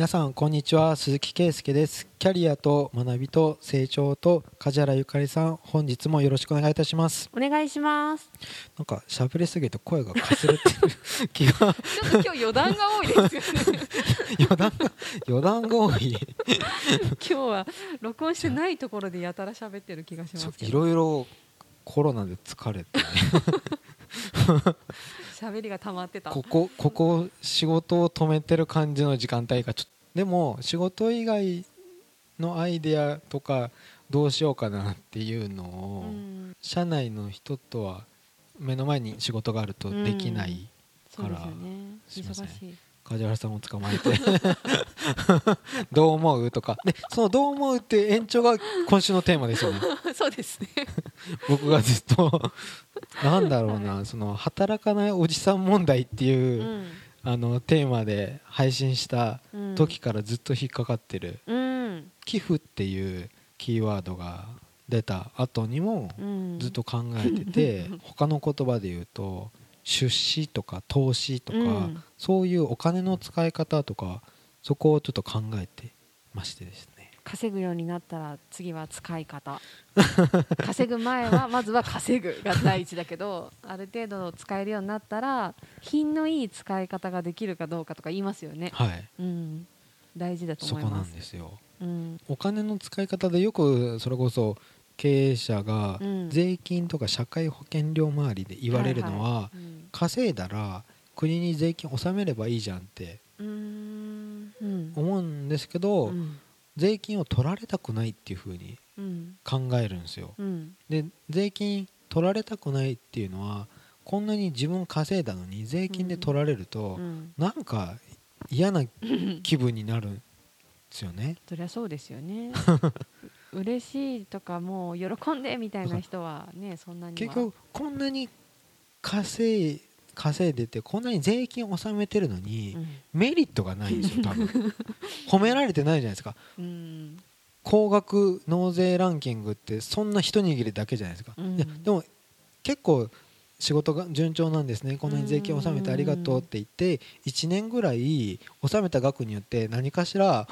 皆さんこんにちは、鈴木圭介です。キャリアと学びと成長と梶原ゆかりさん、本日もよろしくお願いいたします。お願いします。なんかしゃべりすぎて声がかすれてる気がちょっと今日余談が多いですよね余談が多い今日は録音してないところでやたらしゃべってる気がしますけど、いろいろコロナで疲れて喋りが溜まってた。ここ仕事を止めてる感じの時間帯がちょっと、でも仕事以外のアイデアとかどうしようかなっていうのを、うん、社内の人とは目の前に仕事があるとできないから、うん、そうですよね、忙しい。梶原さんを捕まえてどう思うとかで、そのどう思うって延長が今週のテーマですよねそうですね僕がずっとなんだろうな、その働かないおじさん問題っていう、うん、テーマで配信した時からずっと引っかかってる、うん、寄付っていうキーワードが出た後にもずっと考えてて、うん、他の言葉で言うと出資とか投資とか、うん、そういうお金の使い方とか、そこをちょっと考えてましてですね。稼ぐようになったら次は使い方稼ぐ前はまずは稼ぐが第一だけどある程度使えるようになったら品のいい使い方ができるかどうかとか言いますよね、はい、うん、大事だと思います。そこなんですよ、うん、お金の使い方でよくそれこそ経営者が税金とか社会保険料周りで言われるのは、はいはい、うん、稼いだら国に税金納めればいいじゃんって思うんですけど、うん、税金を取られたくないっていう風に考えるんですよ、うん、で税金取られたくないっていうのは、こんなに自分稼いだのに税金で取られると、うん、なんか嫌な気分になるんですよねそりゃそうですよね嬉しいとかもう喜んでみたいな人はね、そんなには結局こんなに稼いでて、こんなに税金を納めてるのに、うん、メリットがないんですよ多分褒められてないじゃないですか、うん、高額納税ランキングってそんな一握りだけじゃないですか、うん、でも結構仕事が順調なんですね、こんなに税金を納めてありがとうって言って1年ぐらい納めた額によって何かしら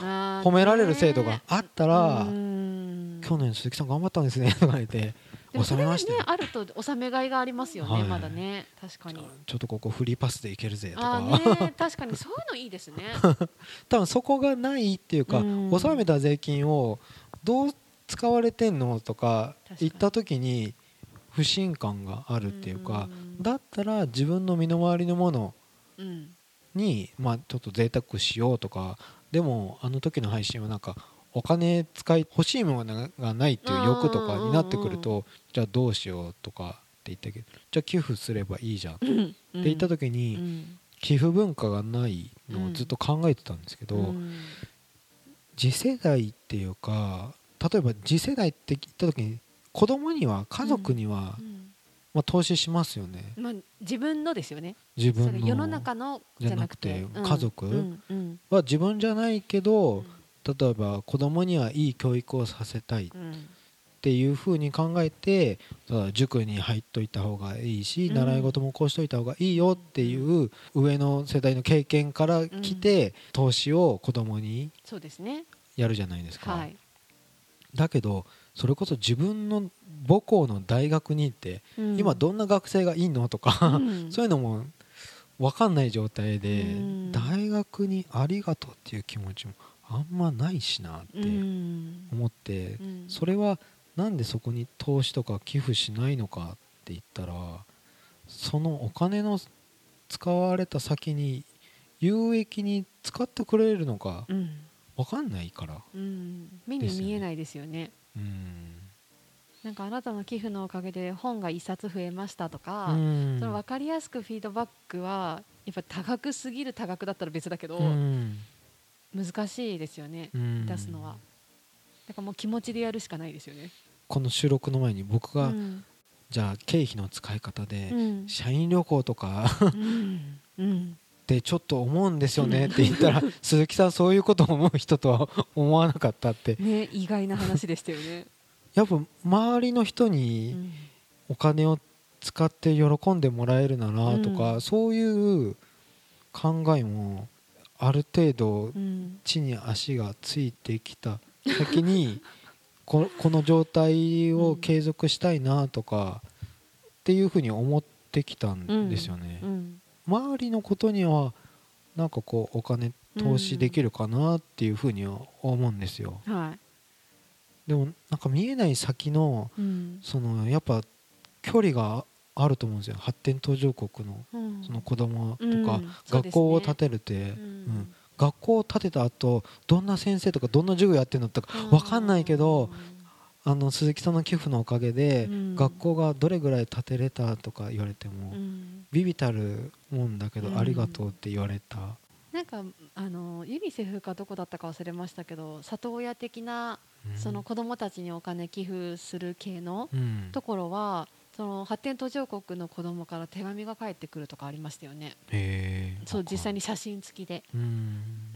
褒められる制度があったら、去年鈴木さん頑張ったんですねとか言って納めましたよ。でもそれはね、あると納めがいがありますよね、はい、まだね、確かにちょっとここフリーパスでいけるぜとか、あ、ね、確かにそういうのいいですね多分そこがないっていうか、納めた税金をどう使われてんのとか言った時に不信感があるっていうか、だったら自分の身の回りのものに、まあちょっと贅沢しようとか、でもあの時の配信はなんかお金欲しいものがないっていう欲とかになってくると、じゃあどうしようとかって言ったけど、じゃあ寄付すればいいじゃんって言った時に、寄付文化がないのをずっと考えてたんですけど、次世代っていうか、例えば次世代って言った時に子供には、家族には、まあ投資しますよね、まあ、自分のですよね、自分の世の中のじゃなくて家族は自分じゃないけど、例えば子供にはいい教育をさせたいっていうふうに考えて、塾に入っといた方がいいし、習い事もこうしといた方がいいよっていう上の世代の経験から来て、投資を子供にやるじゃないですか。だけどそれこそ自分の母校の大学に行って今どんな学生がいいのとかそういうのも分かんない状態で、大学にありがとうっていう気持ちもあんまないしなって思って、それはなんでそこに投資とか寄付しないのかって言ったら、そのお金の使われた先に有益に使ってくれるのか分かんないから、目に見えないですよね。なんかあなたの寄付のおかげで本が1冊増えましたとか、その分かりやすくフィードバックはやっぱ多額すぎる、多額だったら別だけど難しいですよね、出すのは。だからもう気持ちでやるしかないですよね。この収録の前に僕が、じゃあ経費の使い方で、社員旅行とかってちょっと思うんですよねって言ったら、鈴木さんそういうことを思う人とは思わなかったってね、意外な話でしたよねやっぱ周りの人にお金を使って喜んでもらえるならとか、そういう考えもある程度地に足がついてきた先にこの状態を継続したいなとかっていうふうに思ってきたんですよね、うんうん、周りのことにはなんかこうお金投資できるかなっていうふうには思うんですよ、うんはい、でもなんか見えない先の、うん、そのやっぱ距離があると思うんですよ。発展途上国 その子供とか学校を建てるって、うんうん、学校を建てた後どんな先生とかどんな授業やってるのとか分かんないけど、あの鈴木さんの寄付のおかげで、うん、学校がどれぐらい建てれたとか言われても、うん、ビビたるもんだけど、うん、ありがとうって言われた。なんかユニセフかどこだったか忘れましたけど、里親的な、うん、その子供たちにお金寄付する系のところは、うんその発展途上国の子供から手紙が返ってくるとかありましたよね。そう実際に写真付きで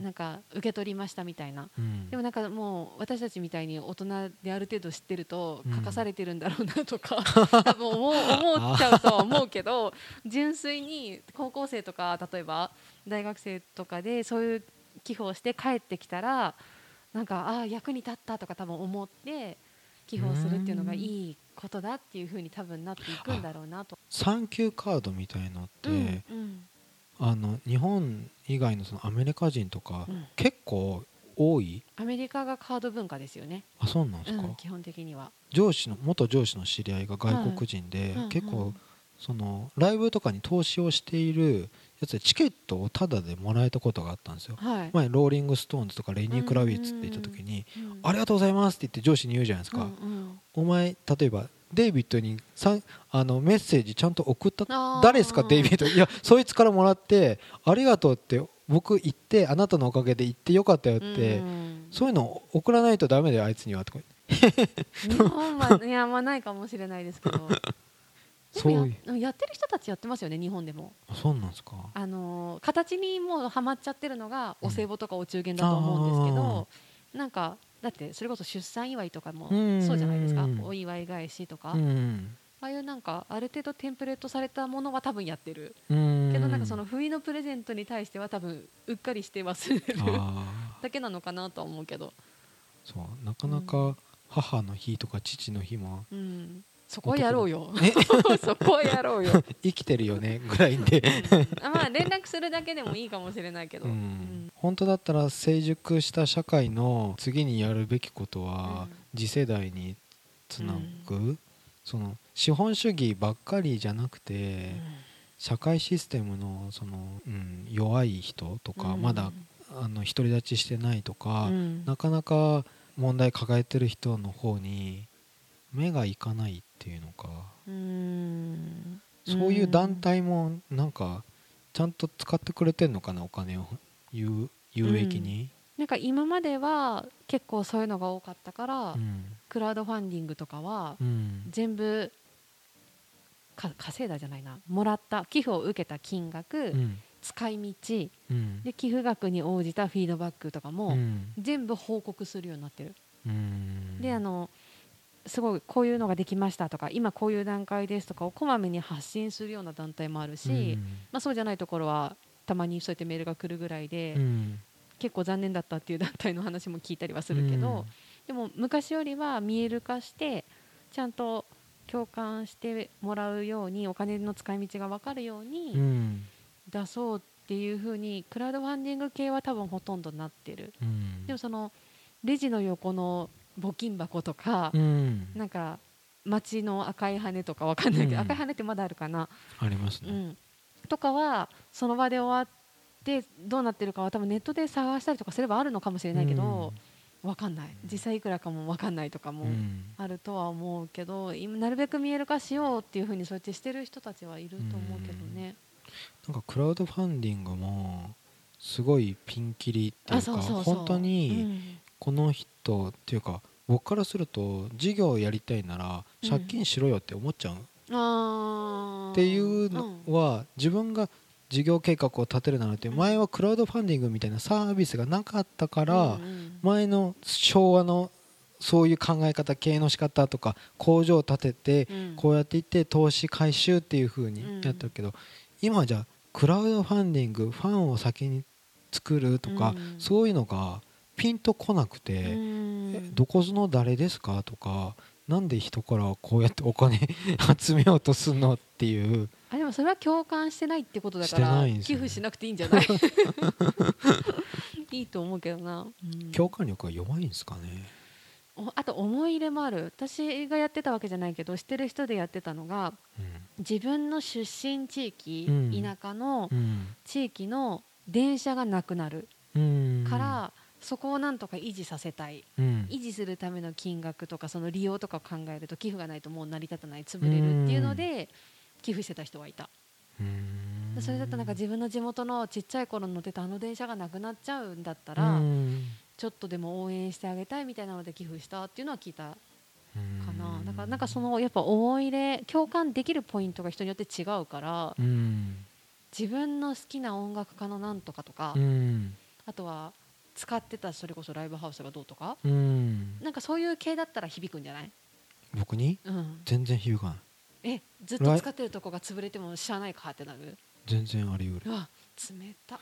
なんか受け取りましたみたいな、うん、でもなんかもう私たちみたいに大人である程度知ってると書かされてるんだろうなとか、うん、多分思っちゃうとは思うけど純粋に高校生とか例えば大学生とかでそういう寄付をして帰ってきたらなんかあ役に立ったとか多分思って寄付をするっていうのがいいことだっていう風に多分なっていくんだろうなと。サンキューカードみたいのって、うんうん、日本以外 そのアメリカ人とか、うん、結構多い。アメリカがカード文化ですよね。あそうなんですか、うん、基本的には元上司の知り合いが外国人で、うん、結構、うんうん、そのライブとかに投資をしているやつでチケットをタダでもらえたことがあったんですよ、はい、前ローリングストーンズとかレニー・クラウィッツって言った時に、うんうん、ありがとうございますって言って上司に言うじゃないですか、うんうん、お前例えばデイビッドにメッセージちゃんと送った誰ですかデイビッドいやそいつからもらってありがとうって僕言ってあなたのおかげで言ってよかったよって、うん、そういうの送らないとダメだよあいつにはとか日本はいや、まあ、ないかもしれないですけどやってる人たちやってますよね日本でも。あそうなんですか。形にもうハマっちゃってるのがお歳暮とかお中元だと思うんですけど、うん、なんかだってそれこそ出産祝いとかもそうじゃないですか、お祝い返しとか、うん、ああいうなんかある程度テンプレートされたものは多分やってる、うん、けどなんかその不意のプレゼントに対しては多分うっかりして忘れるだけなのかなとは思うけど、そうなかなか母の日とか父の日も、うんそこはやろうよそこはやろうよ生きてるよねぐらいで、まあ、連絡するだけでもいいかもしれないけど、うんうん、本当だったら成熟した社会の次にやるべきことは次世代につなぐ、うん、その資本主義ばっかりじゃなくて、うん、社会システムの、その、うん、弱い人とか、うん、まだ独り立ちしてないとか、うん、なかなか問題抱えてる人の方に目がいかないっていうのか、そういう団体もなんかちゃんと使ってくれてんのかなお金を有益に、うん、なんか今までは結構そういうのが多かったから、うん、クラウドファンディングとかは全部、うん、稼いだじゃないなもらった寄付を受けた金額、うん、使い道、うん、で寄付額に応じたフィードバックとかも全部報告するようになってる、うん、ですごいこういうのができましたとか今こういう段階ですとかをこまめに発信するような団体もあるし、うんまあ、そうじゃないところはたまにそうやってメールが来るぐらいで、うん、結構残念だったっていう団体の話も聞いたりはするけど、うん、でも昔よりは見える化してちゃんと共感してもらうようにお金の使い道が分かるように出そうっていう風にクラウドファンディング系は多分ほとんどなってる、うん、でもそのレジの横の募金箱とか、うん、なんか街の赤い羽とかわかんないけど、うん、赤い羽ってまだあるかなありますね、うん、とかはその場で終わってどうなってるかは多分ネットで探したりとかすればあるのかもしれないけど、うん、わかんない実際いくらかもわかんないとかもあるとは思うけど、うん、今なるべく見える化しようっていうふうにそうやってしてる人たちはいると思うけどね、うん、なんかクラウドファンディングもすごいピンキリっていうか本当にこの人、うんっていうか僕からすると事業をやりたいなら借金しろよって思っちゃう、うん、っていうのは自分が事業計画を立てるならって前はクラウドファンディングみたいなサービスがなかったから前の昭和のそういう考え方経営の仕方とか工場を建ててこうやっていって投資回収っていう風にやってるけど今じゃクラウドファンディングファンを先に作るとか、うん、そういうのがピンとこなくて、うん、どこの誰ですかとか、なんで人からこうやってお金集めようとするのっていう。あ、でもそれは共感してないってことだから、ね、寄付しなくていいんじゃないいいと思うけどな、うん、共感力は弱いんですかね。あと思い入れもある。私がやってたわけじゃないけど知ってる人でやってたのが、うん、自分の出身地域、うん、田舎の地域の電車がなくなる、うん、からそこをなんとか維持させたい、うん、維持するための金額とかその利用とかを考えると寄付がないともう成り立たない、潰れるっていうので寄付してた人はいた。それだとなんか自分の地元のちっちゃい頃乗ってたあの電車がなくなっちゃうんだったらちょっとでも応援してあげたいみたいなので寄付したっていうのは聞いたかな。だからなんかそのやっぱ思い入れ、共感できるポイントが人によって違うから、自分の好きな音楽家のなんとかとか、あとは使ってたそれこそライブハウスがどうとか、なんかそういう系だったら響くんじゃない？僕に？全然響かない。ずっと使ってるとこが潰れても知らないかってなる。全然あり得る。うわ、冷た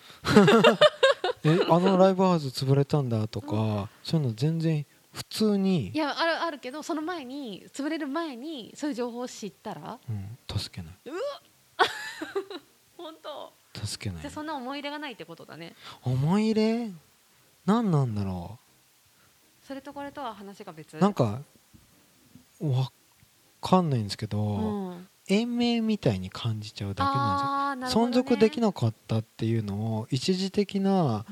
あのライブハウス潰れたんだとか、うん、そういうの全然普通にいや、あるけど、その前に潰れる前にそういう情報を知ったら、うん、助けない。うわ本当助けない。じゃあそんな思い入れがないってことだね。思い入れ何なんだろう。それとこれとは話が別。なんかわかんないんですけど、延命みたいに感じちゃうだけなんですよ、ね、存続できなかったっていうのを一時的な、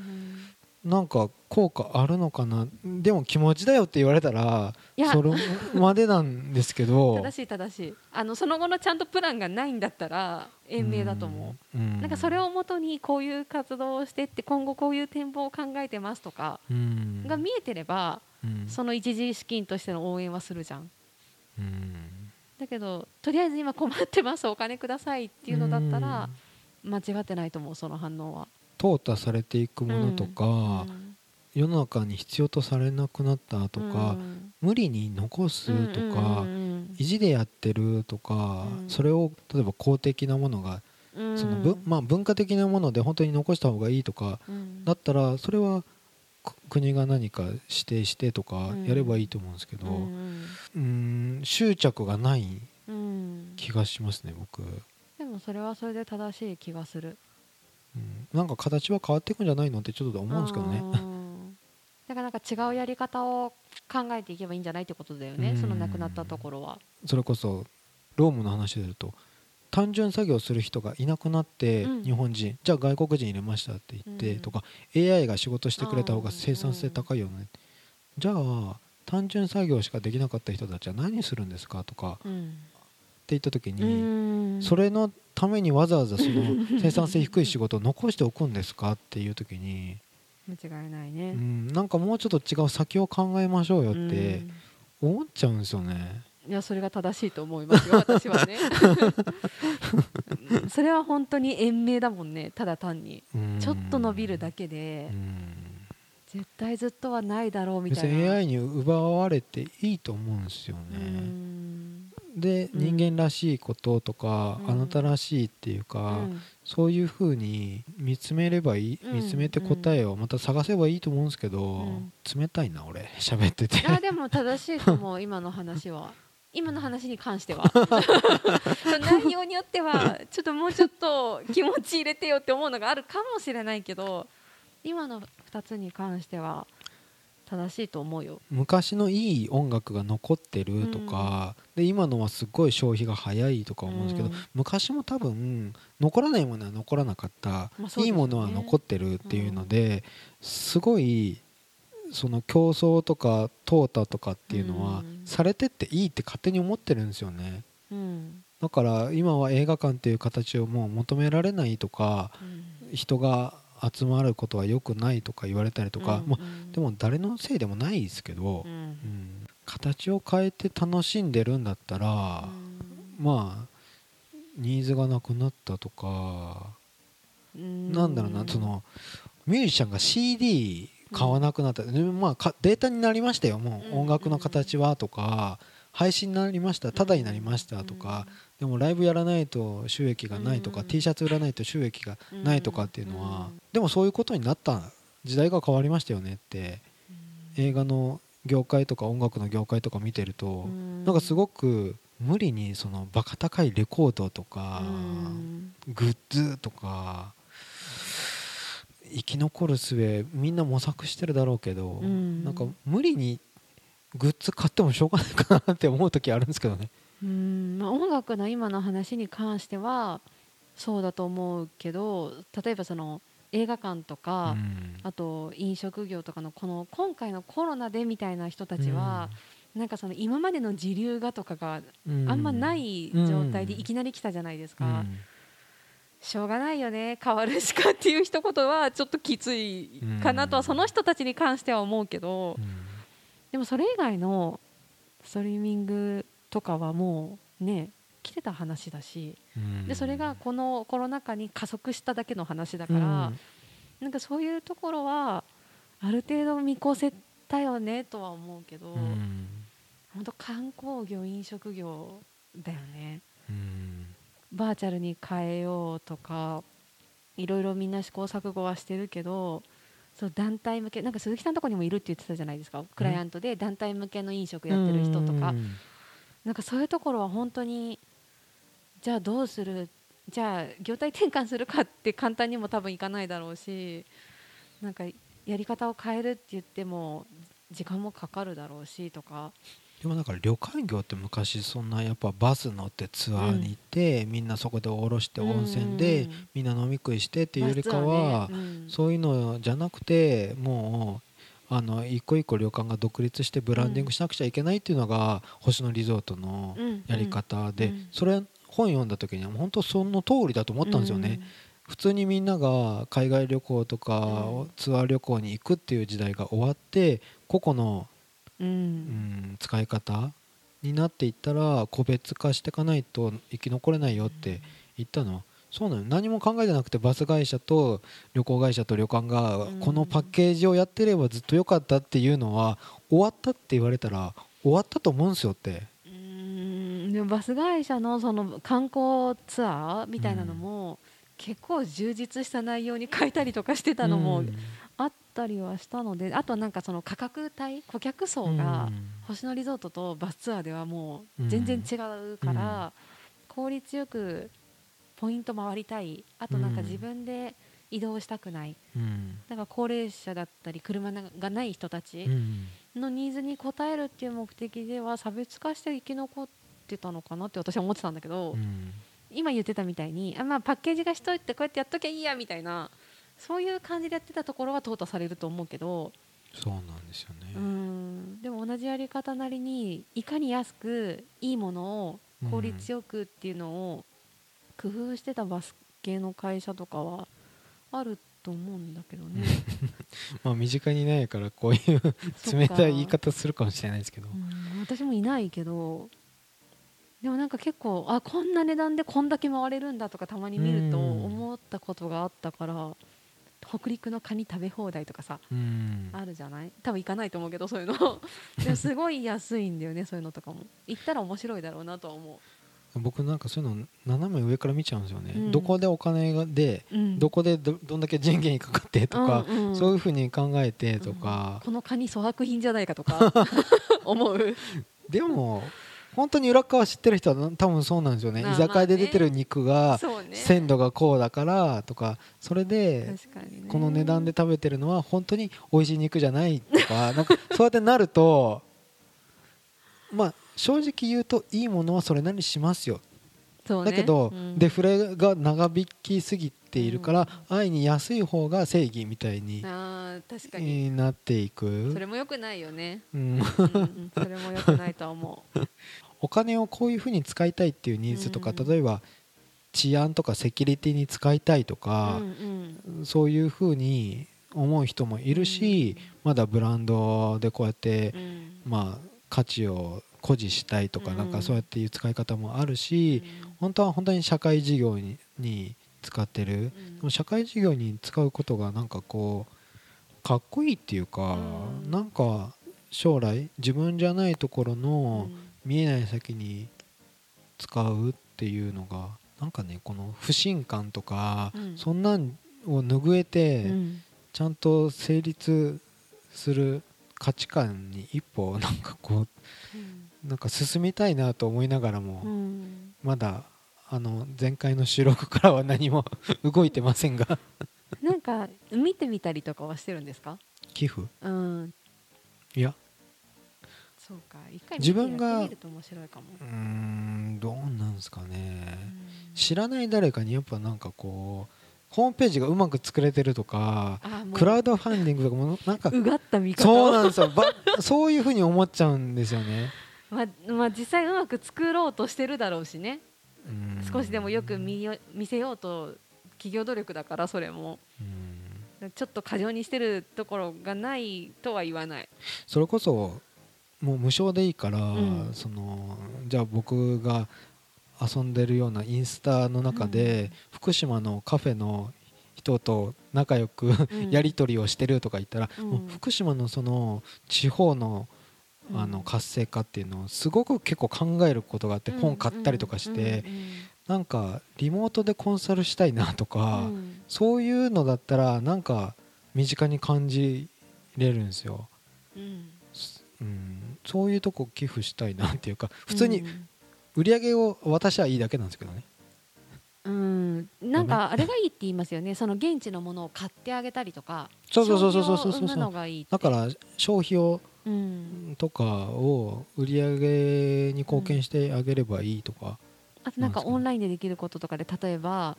なんか効果あるのかな。でも気持ちだよって言われたらそれまでなんですけど正しいその後のちゃんとプランがないんだったら延命だと思う、なんかそれをもとにこういう活動をしてって今後こういう展望を考えてますとかが見えてれば、その一時資金としての応援はするじゃん。だけどとりあえず今困ってますお金くださいっていうのだったら間違ってないと思う。その反応は淘汰されていくものとか、世の中に必要とされなくなったとか、無理に残すとか、意地でやってるとか、それを例えば公的なものがその文化的なもので本当に残した方がいいとかだったら、それは国が何か指定してとかやればいいと思うんですけど、執着がない気がしますね僕。でもそれはそれで正しい気がする、なんか形は変わっていくんじゃないのってちょっと思うんですけどねだからなんか違うやり方を考えていけばいいんじゃないってことだよね、そのなくなったところは。それこそロームの話で言うと単純作業する人がいなくなって、日本人じゃあ外国人入れましたって言ってとか、AI が仕事してくれた方が生産性高いよね、じゃあ単純作業しかできなかった人たちは何するんですかとか、って言った時に、それのためにわざわざその生産性低い仕事を残しておくんですかっていう時に間違いないね、なんかもうちょっと違う先を考えましょうよって思っちゃうんですよね。いやそれが正しいと思いますよ私はねそれは本当に延命だもんね。ただ単にちょっと伸びるだけで絶対ずっとはないだろうみたいな。別に AI に奪われていいと思うんですよね。で人間らしいこととか、あなたらしいっていうか、そういうふうに見つめればいい、見つめて答えをまた探せばいいと思うんですけど、冷たいな俺喋ってて。あでも正しいと思う今の話は今の話に関しては内容によってはちょっともうちょっと気持ち入れてよって思うのがあるかもしれないけど、今の2つに関しては正しいと思うよ。昔のいい音楽が残ってるとか、で今のはすごい消費が早いとか思うんですけど、昔も多分残らないものは残らなかった、いいものは残ってるっていうので、すごいその競争とか淘汰とかっていうのはされてっていいって勝手に思ってるんですよね、だから今は映画館っていう形をもう求められないとか、人が集まることは良くないとか言われたりとか、でも誰のせいでもないですけど、形を変えて楽しんでるんだったら、まあニーズがなくなったとか、なんだろうな、そのミュージシャンが CD買わなくなった、まあ、データになりましたよもう音楽の形はとか、配信になりました、タダになりましたとか、でもライブやらないと収益がないとか、T シャツ売らないと収益がないとかっていうのは、でもそういうことになった時代が変わりましたよねって、映画の業界とか音楽の業界とか見てると、なんかすごく無理にそのバカ高いレコードとかグッズとか生き残る末みんな模索してるだろうけど、なんか無理にグッズ買ってもしょうがないかなって思う時あるんですけどね。まあ、音楽の今の話に関してはそうだと思うけど、例えばその映画館とか、あと飲食業とかのこの今回のコロナでみたいな人たちは、なんかその今までの時流がとかがあんまない状態でいきなり来たじゃないですか、しょうがないよね変わるしかっていう一言はちょっときついかなとはその人たちに関しては思うけど、でもそれ以外のストリーミングとかはもうね来てた話だし、でそれがこのコロナ禍に加速しただけの話だから、なんかそういうところはある程度見越せたよねとは思うけど、本当観光業飲食業だよね。バーチャルに変えようとかいろいろみんな試行錯誤はしてるけど、そう団体向け、なんか鈴木さんのとこにもいるって言ってたじゃないですか、クライアントで団体向けの飲食やってる人とか、なんかそういうところは本当にじゃあどうする、じゃあ業態転換するかって簡単にも多分いかないだろうし、なんかやり方を変えるって言っても時間もかかるだろうしとか。でもなんか旅館業って昔そんなやっぱバス乗ってツアーに行って、みんなそこで降ろして温泉でみんな飲み食いしてっていうよりかは、そういうのじゃなくてもう一個一個旅館が独立してブランディングしなくちゃいけないっていうのが星野リゾートのやり方で、それ本読んだ時には本当その通りだと思ったんですよね。普通にみんなが海外旅行とかツアー旅行に行くっていう時代が終わって、個々の使い方になっていったら個別化していかないと生き残れないよって言ったのはそうなの。何も考えてなくてバス会社と旅行会社と旅館がこのパッケージをやってればずっと良かったっていうのは、終わったって言われたら終わったと思うんですよって。でもバス会社のその観光ツアーみたいなのも結構充実した内容に変えたりとかしてたのもあったりはしたので、あとなんかその価格帯、顧客層が星野リゾートとバスツアーではもう全然違うから、効率よくポイント回りたい、あとなんか自分で移動したくない、なんか高齢者だったり車がない人たちのニーズに応えるっていう目的では差別化して生き残ってたのかなって私は思ってたんだけど、今言ってたみたいにまあパッケージがしといてこうやってやっときゃいいやみたいな、そういう感じでやってたところは淘汰されると思うけど。そうなんですよね。でも同じやり方なりにいかに安くいいものを効率よくっていうのを工夫してたバス系の会社とかはあると思うんだけどねまあ身近にいないからこういう冷たい言い方するかもしれないですけど、私もいないけど、でもなんか結構こんな値段でこんだけ回れるんだとかたまに見ると思ったことがあったから。北陸のカニ食べ放題とかさ、あるじゃない、多分行かないと思うけどそういうのでもすごい安いんだよねそういうのとかも行ったら面白いだろうなとは思う。僕なんかそういうの斜め上から見ちゃうんですよね、どこでお金がで、どこで どんだけ人件費かかってとか、そういうふうに考えてとか、このカニ粗悪品じゃないかとか思うでも本当に裏側知ってる人は多分そうなんですよね。居酒屋で出てる肉が鮮度がこうだからとか、それでこの値段で食べてるのは本当に美味しい肉じゃないとか、なんかそうやってなるとまあ正直言うといいものはそれなりにしますよ。だけどデフレが長引きすぎているから、安易に安い方が正義みたいになっていく。それも良くないよねそれも良くないと思うお金をこういうふうに使いたいっていうニーズとか、例えば治安とかセキュリティに使いたいとか、そういうふうに思う人もいるし、まだブランドでこうやって、まあ価値を誇示したいとか、なんかそうやっていう使い方もあるし、本当は本当に社会事業に使ってる、でも社会事業に使うことがなんかこうかっこいいっていうか、なんか将来自分じゃないところの見えない先に使うっていうのがなんかね、この不信感とか、うん、そんなんを拭えて、うん、ちゃんと成立する価値観に一歩なんかこう、うん、なんか進みたいなと思いながらも、うん、まだ前回の収録からは何も動いてませんがなんか見てみたりとかはしてるんですか？寄付？うん、いやそうか、一回自分がやってみると面白いかも。どうなんですかね、知らない誰かにやっぱなんかこうホームページがうまく作れてるとかクラウドファンディングとかもなんかうがった見方、そうなんですよそういうふうに思っちゃうんですよねまあ実際うまく作ろうとしてるだろうしね、少しでもよく 見せようと企業努力だから、それもちょっと過剰にしてるところがないとは言わない。それこそもう無償でいいから、うん、そのじゃあ僕が遊んでるようなインスタの中で、うん、福島のカフェの人と仲良く、うん、やり取りをしてるとか言ったら、うん、もう福島のその地方の活性化っていうのをすごく結構考えることがあって、うん、本買ったりとかして、うん、なんかリモートでコンサルしたいなとか、うん、そういうのだったらなんか身近に感じれるんですよ、うん、そういうとこ寄付したいなっていうか、普通に売り上げを渡しはいいだけなんですけどね、うん、なんかあれがいいって言いますよねその現地のものを買ってあげたりとか、そう生むのがいいって、だから消費をとかを売り上げに貢献してあげればいいとか、あとなんかオンラインでできることとかで、例えば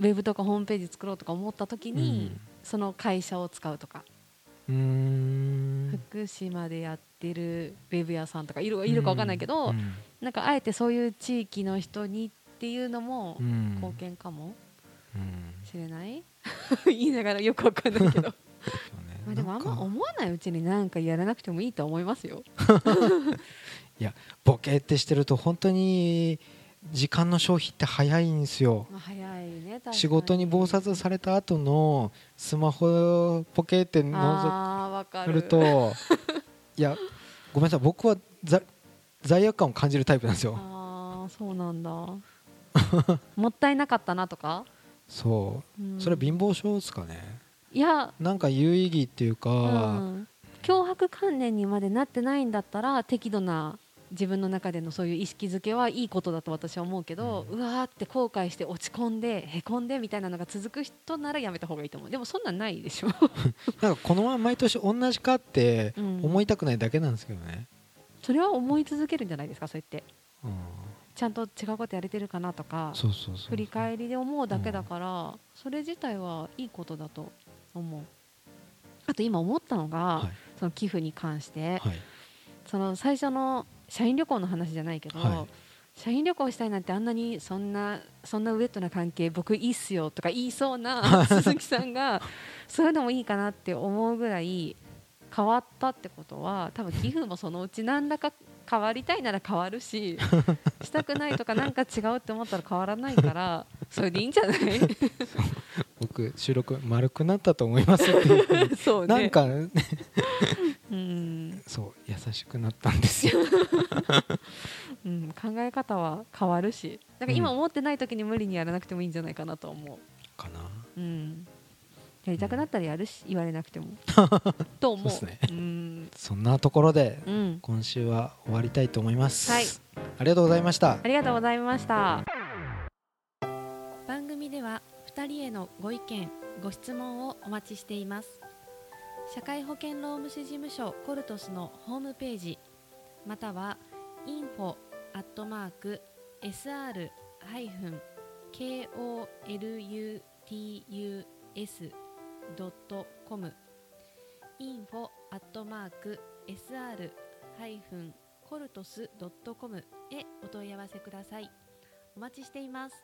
ウェブとかホームページ作ろうとか思った時に、うん、その会社を使うとか、福島でやってるウェブ屋さんとかいるか分かんないけど、なんかあえてそういう地域の人にっていうのも貢献かもしれない言いながらよく分かんないけどまあでもあんま思わないうちになんかやらなくてもいいと思いますよいやボケってしてると本当に時間の消費って早いんですよ、まあ早いね、仕事に忙殺された後のスマホポケってのぞるといやごめんなさい、僕は罪悪感を感じるタイプなんですよ。あ、そうなんだもったいなかったなとか、そう、うん、それは貧乏症ですかね。いやなんか有意義っていうか、うん、脅迫観念にまでなってないんだったら適度な自分の中でのそういう意識づけはいいことだと私は思うけど、うわーって後悔して落ち込んでへこんでみたいなのが続く人ならやめた方がいいと思う。でもそんなんないでしょなんかこのまま毎年同じかって思いたくないだけなんですけどね、うん、それは思い続けるんじゃないですか、そうやって、うん、ちゃんと違うことやれてるかなとか、そう振り返りで思うだけだから、うん、それ自体はいいことだと思う。あと今思ったのが、はい、その寄付に関して、はい、その最初の社員旅行の話じゃないけど、はい、社員旅行したいなんてあんなにそんなウェットな関係僕いいっすよとか言いそうな鈴木さんがそういうのもいいかなって思うぐらい変わったってことは、多分寄付もそのうち何らか変わりたいなら変わるししたくないとかなんか違うって思ったら変わらないからそれでいいんじゃない僕収録丸くなったと思いますってそう、ね、なんかうん、そう優しくなったんですよ、うん、考え方は変わるし、なんか今思ってない時に無理にやらなくてもいいんじゃないかなと思うかな、うん、やりたくなったらやるし、うん、言われなくてもと思う。 そうですね、うん、そんなところで、うん、今週は終わりたいと思います、はい、ありがとうございました。ありがとうございました。番組では2人へのご意見ご質問をお待ちしています。社会保険労務士事務所コルトスのホームページまたは info@sr-koltus.com info@sr-koltus.com へお問い合わせください。お待ちしています。